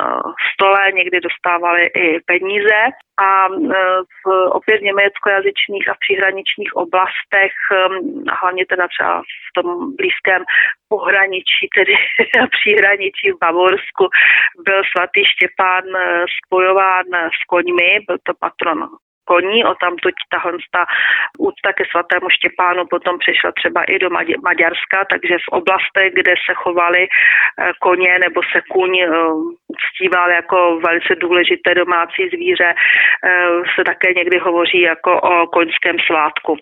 stole, někdy dostávali i peníze a v opět německojazyčných a příhraničních oblastech, hlavně teda třeba v tom blízkém pohraničí, tedy příhraničí v Bavorsku, byl svatý Štěpán spojován s koňmi, byl to patron koní, o tamtuť tahlonsta úcta ke svatému Štěpánu potom přišla třeba i do Maďarska, takže v oblastech, kde se chovaly koně nebo se kůň uctíval jako velice důležité domácí zvíře, se také někdy hovoří jako o koňském svátku,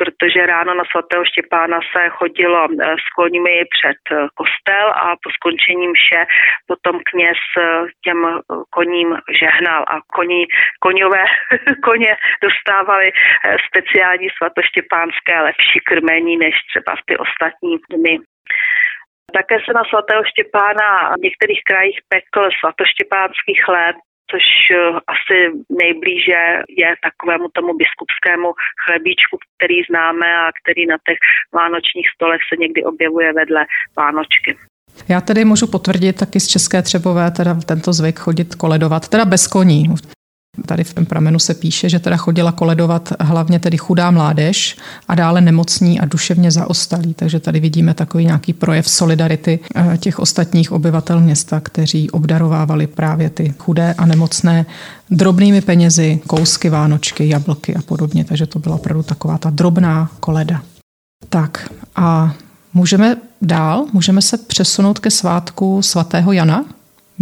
protože ráno na svatého Štěpána se chodilo s koňmi před kostel a po skončení mše potom kněz těm koním žehnal a koně dostávali speciální svatoštěpánské lepší krmení než třeba v ty ostatní dny. Také se na svatého Štěpána v některých krajích pekl svatoštěpánský chléb, což asi nejblíže je takovému tomu biskupskému chlebíčku, který známe a který na těch vánočních stolech se někdy objevuje vedle vánočky. Já tedy můžu potvrdit taky z České Třebové teda tento zvyk chodit koledovat, teda bez koní. Tady v pramenu se píše, že teda chodila koledovat hlavně tedy chudá mládež a dále nemocní a duševně zaostalí. Takže tady vidíme takový nějaký projev solidarity těch ostatních obyvatel města, kteří obdarovávali právě ty chudé a nemocné drobnými penězi, kousky, vánočky, jablky a podobně. Takže to byla opravdu taková ta drobná koleda. Tak a můžeme se přesunout ke svátku svatého Jana,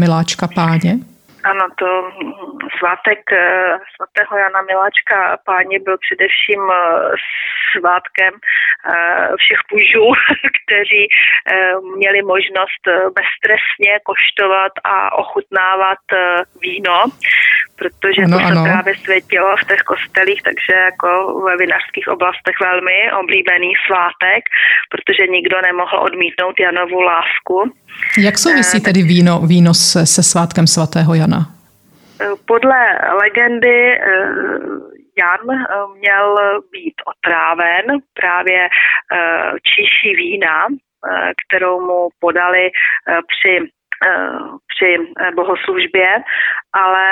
miláčka páně? Ano, to svátek svatého Jana Miláčka páně byl především svátkem všech mužů, kteří měli možnost beztrestně koštovat a ochutnávat víno, protože se právě světilo v těch kostelích, takže jako ve vinařských oblastech velmi oblíbený svátek, protože nikdo nemohl odmítnout Janovu lásku. Jak souvisí tedy víno se svátkem svatého Jana? Podle legendy Jan měl být otráven právě číší vína, kterou mu podali při bohoslužbě, ale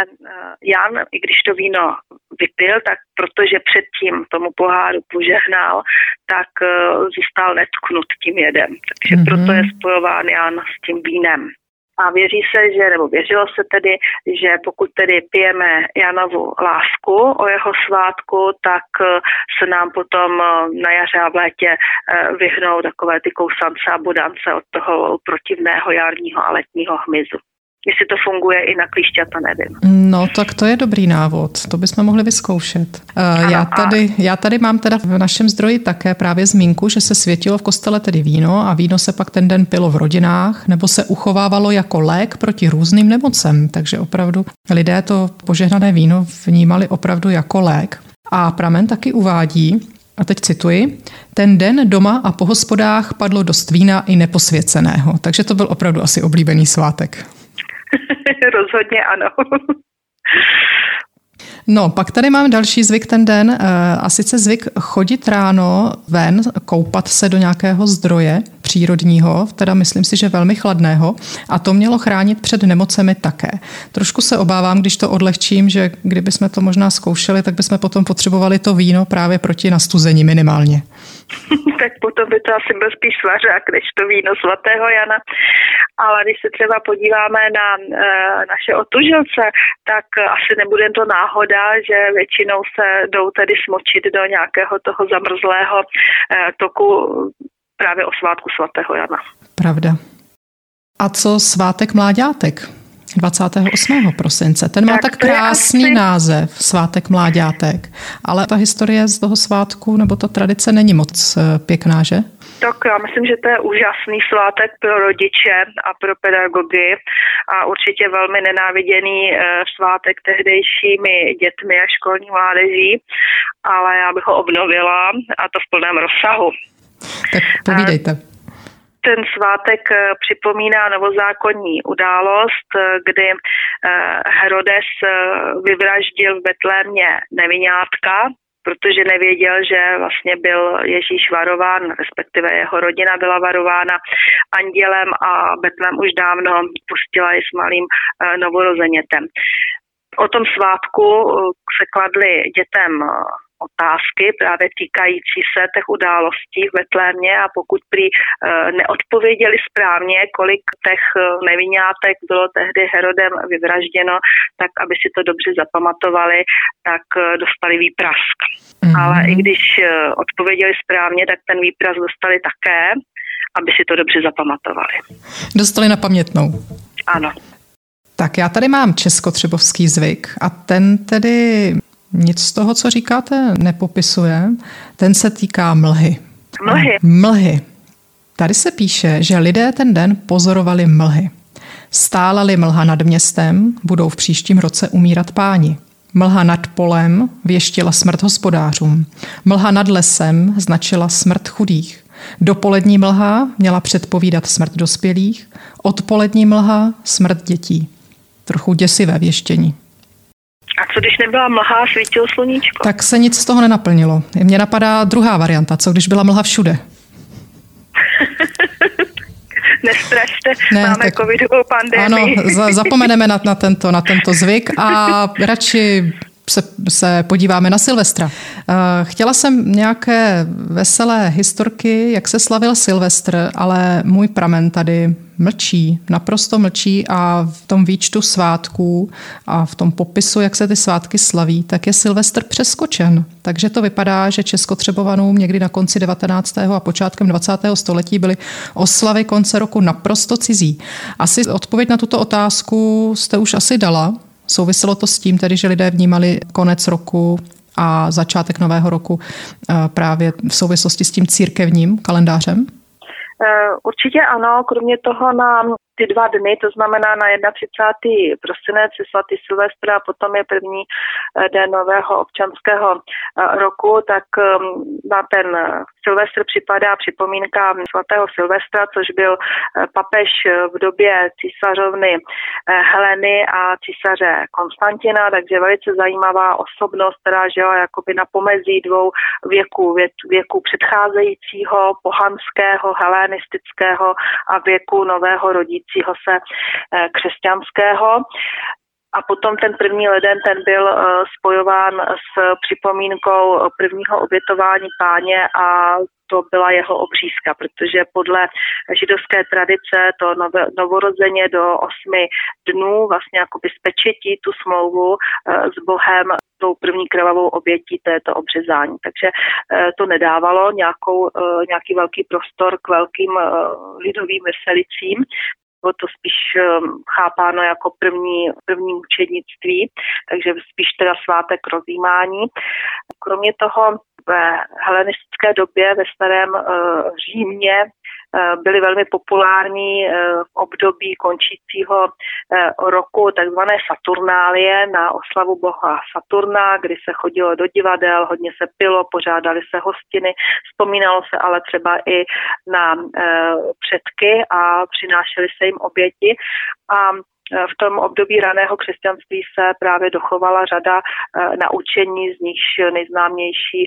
Jan, i když to víno vypil, tak protože předtím tomu poháru požehnal, tak zůstal netknut tím jedem. Takže proto je spojován Jan s tím vínem. A věřilo se tedy, že pokud tedy pijeme Janovu lásku o jeho svátku, tak se nám potom na jaře a v létě vyhnou takové ty kousance a bodance od toho protivného jarního a letního hmyzu. Jestli to funguje i na klíšťata, nevím. No, tak to je dobrý návod. To bychom mohli vyzkoušet. Ano, já tady mám teda v našem zdroji také právě zmínku, že se světilo v kostele tedy víno a víno se pak ten den pilo v rodinách nebo se uchovávalo jako lék proti různým nemocem. Takže opravdu lidé to požehnané víno vnímali opravdu jako lék. A pramen taky uvádí, a teď cituji, ten den doma a po hospodách padlo dost vína i neposvěceného. Takže to byl opravdu asi oblíbený svátek. Rozhodně ano. No, pak tady mám další zvyk ten den, a sice zvyk chodit ráno ven, koupat se do nějakého zdroje přírodního, teda myslím si, že velmi chladného, a to mělo chránit před nemocemi také. Trošku se obávám, když to odlehčím, že kdybychom to možná zkoušeli, tak bychom potom potřebovali to víno právě proti nastuzení minimálně. Tak potom by to asi byl spíš svařák, než to víno svatého Jana. Ale když se třeba podíváme na naše otužilce, tak asi nebude to náhoda, že většinou se jdou tedy smočit do nějakého toho zamrzlého toku právě o svátku svatého Jana. Pravda. A co svátek mláďátek? 28. prosince. Ten má tak krásný název, svátek mláďátek. Ale ta historie z toho svátku nebo ta tradice není moc pěkná, že? Tak já myslím, že to je úžasný svátek pro rodiče a pro pedagogy a určitě velmi nenáviděný svátek tehdejšími dětmi a školní mládeží, ale já bych ho obnovila a to v plném rozsahu. Tak povídejte. Ten svátek připomíná novozákonní událost, kdy Herodes vyvraždil v Betlémě neviňátka, protože nevěděl, že vlastně byl Ježíš varován, respektive jeho rodina byla varována andělem a Betlém už dávno pustila ji s malým novorozenětem. O tom svátku se kladly dětem otázky právě týkající se těch událostí v Betlémě a pokud prý neodpověděli správně, kolik těch nevinátek bylo tehdy Herodem vyvražděno, tak aby si to dobře zapamatovali, tak dostali výprask. Mm-hmm. Ale i když odpověděli správně, tak ten výprask dostali také, aby si to dobře zapamatovali. Dostali na pamětnou. Ano. Tak já tady mám českotřebovský zvyk a ten tedy nic z toho, co říkáte, nepopisuje. Ten se týká mlhy. Mlhy? Mlhy. Tady se píše, že lidé ten den pozorovali mlhy. Stála-li mlha nad městem, budou v příštím roce umírat páni. Mlha nad polem věštila smrt hospodářům. Mlha nad lesem značila smrt chudých. Dopolední mlha měla předpovídat smrt dospělých, odpolední mlha smrt dětí. Trochu děsivé věštění. A co když nebyla mlha a svítilo sluníčko? Tak se nic z toho nenaplnilo. Mně napadá druhá varianta, co když byla mlha všude? Nestrašte, máme covidovou pandemii. Ano, zapomeneme na tento zvyk a radši se podíváme na Silvestra. Chtěla jsem nějaké veselé historky, jak se slavil Silvestr, ale můj pramen tady mlčí, naprosto mlčí a v tom výčtu svátků a v tom popisu, jak se ty svátky slaví, tak je Silvestr přeskočen. Takže to vypadá, že Českotřebovanům někdy na konci 19. a počátkem 20. století byly oslavy konce roku naprosto cizí. Asi odpověď na tuto otázku jste už asi dala. Souviselo to s tím tedy, že lidé vnímali konec roku a začátek nového roku právě v souvislosti s tím církevním kalendářem? Určitě ano, kromě toho nám ty dva dny, to znamená na 31. prosinec je svatý Silvestr a potom je první den nového občanského roku, tak na ten Silvestr připadá připomínka svatého Silvestra, což byl papež v době císařovny Heleny a císaře Konstantina, takže velice zajímavá osobnost, která žila jakoby na pomezí dvou věku předcházejícího pohanského, helenistického a věku nového rodí se křesťanského. A potom ten první leden, ten byl spojován s připomínkou prvního obětování Páně a to byla jeho obřízka, protože podle židovské tradice to novorozeně do 8 dnů vlastně jakoby spečetí tu smlouvu s Bohem tou první krvavou obětí této obřezání. Takže to nedávalo nějaký velký prostor k velkým lidovým veselicím. Bylo to spíš chápáno jako první mučednictví, takže spíš teda svátek rozjímání. Kromě toho ve helenistické době ve starém Římě byly velmi populární v období končícího roku takzvané Saturnálie na oslavu boha Saturna, kdy se chodilo do divadel, hodně se pilo, pořádaly se hostiny, vzpomínalo se ale třeba i na předky a přinášely se jim oběti a v tom období raného křesťanství se právě dochovala řada naučení, z nichž nejznámější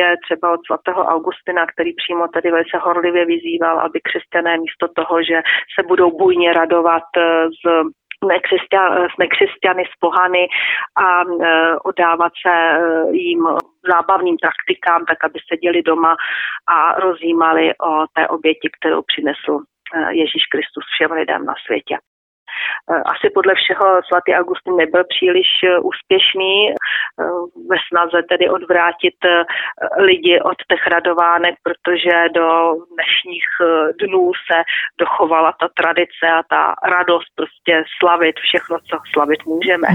je třeba od svatého Augustina, který přímo tedy velice horlivě vyzýval, aby křesťané místo toho, že se budou bujně radovat z nekřesťany, z pohany a oddávat se jim zábavným praktikám, tak aby seděli doma a rozjímali o té oběti, kterou přinesl Ježíš Kristus všem lidem na světě. Asi podle všeho svatý Augustin nebyl příliš úspěšný ve snaze tedy odvrátit lidi od těch radovánek, protože do dnešních dnů se dochovala ta tradice a ta radost prostě slavit všechno, co slavit můžeme.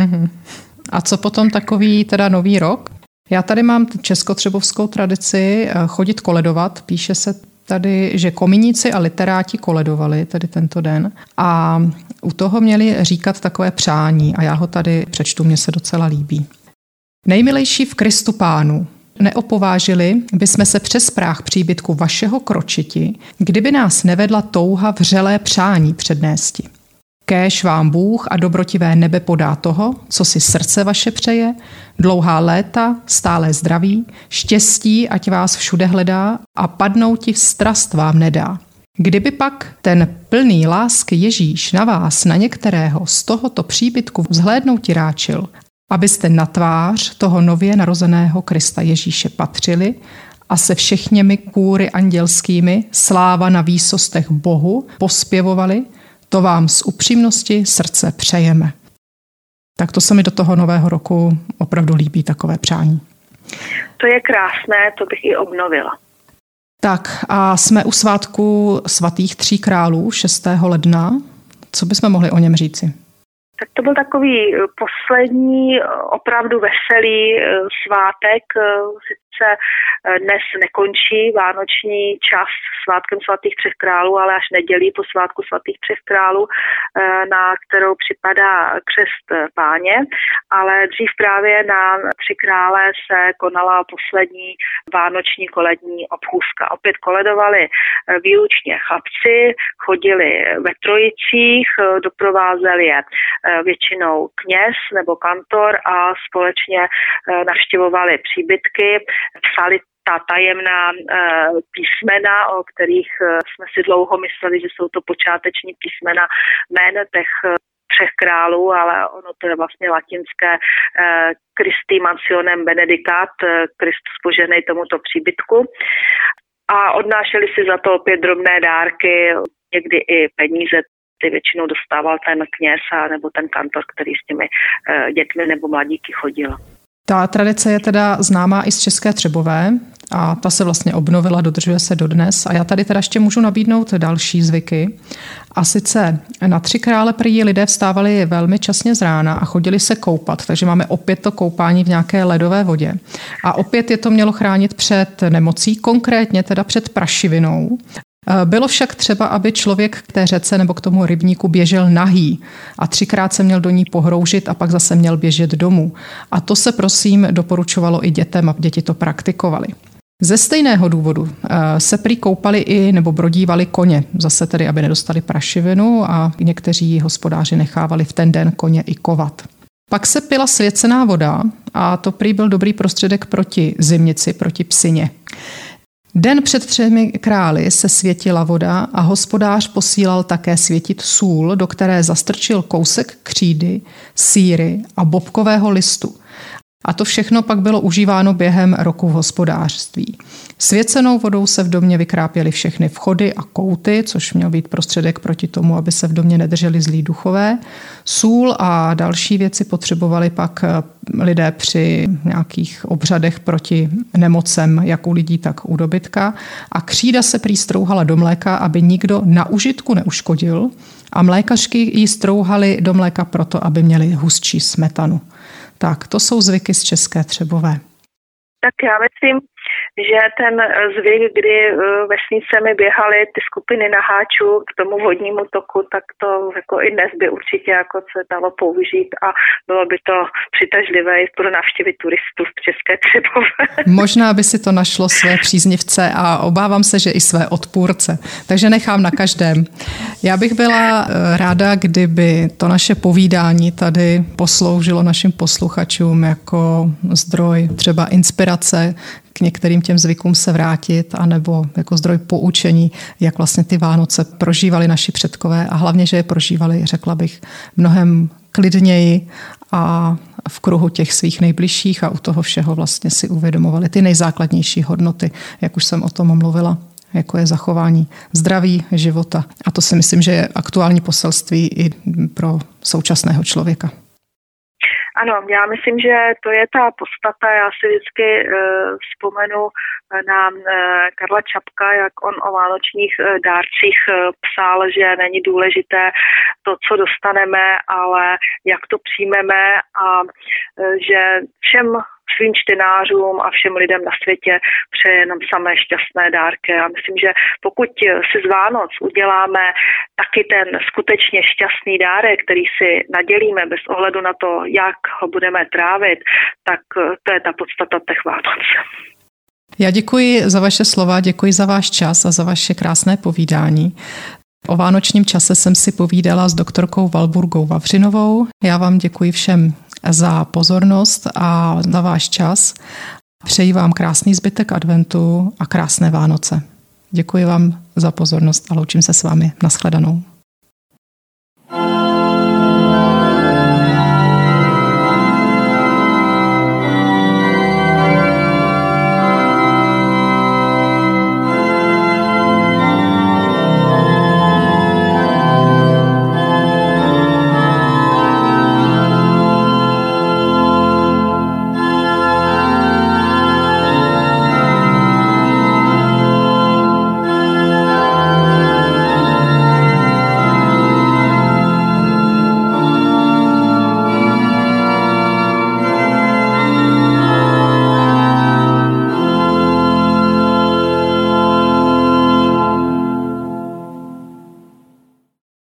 A co potom takový teda nový rok? Já tady mám českotřebovskou tradici chodit koledovat, píše se tady, že kominíci a literáti koledovali tady tento den a u toho měli říkat takové přání a já ho tady přečtu, mně se docela líbí. Nejmilejší v Kristu Pánu, neopovážili bysme se přes práh příbytku vašeho kročiti, kdyby nás nevedla touha vřelé přání přednésti. Kéž vám Bůh a dobrotivé nebe podá toho, co si srdce vaše přeje, dlouhá léta, stálé zdraví, štěstí, ať vás všude hledá a padnouti strast vám nedá. Kdyby pak ten plný lásky Ježíš na vás, na některého z tohoto příbytku vzhlédnouti ráčil abyste na tvář toho nově narozeného Krista Ježíše patřili a se všechněmi kůry andělskými sláva na výsostech Bohu pospěvovali, to vám z upřímnosti srdce přejeme. Tak to se mi do toho nového roku opravdu líbí, takové přání. To je krásné, to bych i obnovila. Tak a jsme u svátku svatých 3 králů 6. ledna. Co bychom mohli o něm říci? Tak to byl takový poslední opravdu veselý svátek. Sice dnes nekončí vánoční čas svátkem svatých 3 králů, ale až nedělí po svátku svatých 3 králů, na kterou připadá křest Páně. Ale dřív právě na 3 krále se konala poslední vánoční kolední obchůzka. Opět koledovali výlučně chlapci, chodili ve trojicích, doprovázeli je většinou kněz nebo kantor a společně navštěvovali příbytky, psali ta tajemná písmena, o kterých jsme si dlouho mysleli, že jsou to počáteční písmena jmén těch 3 králů, ale ono to je vlastně latinské Christi mansionem benedicat, Kristus požehnej tomuto příbytku. A odnášeli si za to opět drobné dárky, někdy i peníze. Ty většinou dostával ten kněz a nebo ten kantor, který s těmi dětmi nebo mladíky chodil. Ta tradice je teda známá i z České Třebové a ta se vlastně obnovila, dodržuje se dodnes. A já tady teda ještě můžu nabídnout další zvyky. A sice na 3 krále prý lidé vstávali velmi časně z rána a chodili se koupat, takže máme opět to koupání v nějaké ledové vodě. A opět je to mělo chránit před nemocí, konkrétně teda před prašivinou. Bylo však třeba, aby člověk k té řece nebo k tomu rybníku běžel nahý a 3krát se měl do ní pohroužit a pak zase měl běžet domů. A to se prosím doporučovalo i dětem a děti to praktikovaly. Ze stejného důvodu se prý koupali i nebo brodívali koně, zase tedy, aby nedostali prašivinu a někteří hospodáři nechávali v ten den koně i kovat. Pak se pila svěcená voda a to prý byl dobrý prostředek proti zimnici, proti psině. Den před 3 krály se světila voda a hospodář posílal také světit sůl, do které zastrčil kousek křídy, sýry a bobkového listu. A to všechno pak bylo užíváno během roku v hospodářství. Svěcenou vodou se v domě vykrápěly všechny vchody a kouty, což měl být prostředek proti tomu, aby se v domě nedrželi zlí duchové. Sůl a další věci potřebovali pak lidé při nějakých obřadech proti nemocem, jak u lidí, tak u dobytka. A křída se prý strouhala do mléka, aby nikdo na užitku neuškodil. A mlékařky ji strouhaly do mléka proto, aby měly hustší smetanu. Tak, to jsou zvyky z České Třebové. Tak já myslím, že ten zvyk, kdy vesnicemi běhaly ty skupiny naháčů k tomu vodnímu toku, tak to jako i dnes by určitě jako se dalo použít a bylo by to přitažlivé i pro návštěvy turistů z České Třebové. Možná by si to našlo své příznivce a obávám se, že i své odpůrce. Takže nechám na každém. Já bych byla ráda, kdyby to naše povídání tady posloužilo našim posluchačům jako zdroj třeba inspirace, k některým těm zvykům se vrátit, anebo jako zdroj poučení, jak vlastně ty Vánoce prožívali naši předkové a hlavně, že je prožívali, řekla bych, mnohem klidněji a v kruhu těch svých nejbližších a u toho všeho vlastně si uvědomovali ty nejzákladnější hodnoty, jak už jsem o tom mluvila, jako je zachování zdraví, života. A to si myslím, že je aktuální poselství i pro současného člověka. Ano, já myslím, že to je ta podstata. Já si vždycky vzpomenu na Karla Čapka, jak on o vánočních dárcích psal, že není důležité to, co dostaneme, ale jak to přijmeme a že všem svým čtenářům a všem lidem na světě přeje jenom samé šťastné dárky. A myslím, že pokud si z Vánoc uděláme taky ten skutečně šťastný dárek, který si nadělíme bez ohledu na to, jak ho budeme trávit, tak to je ta podstata těch Vánoc. Já děkuji za vaše slova, děkuji za váš čas a za vaše krásné povídání. O vánočním čase jsem si povídala s doktorkou Valburgou Vavřinovou. Já vám děkuji všem za pozornost a za váš čas. Přeji vám krásný zbytek adventu a krásné Vánoce. Děkuji vám za pozornost a loučím se s vámi. Nashledanou.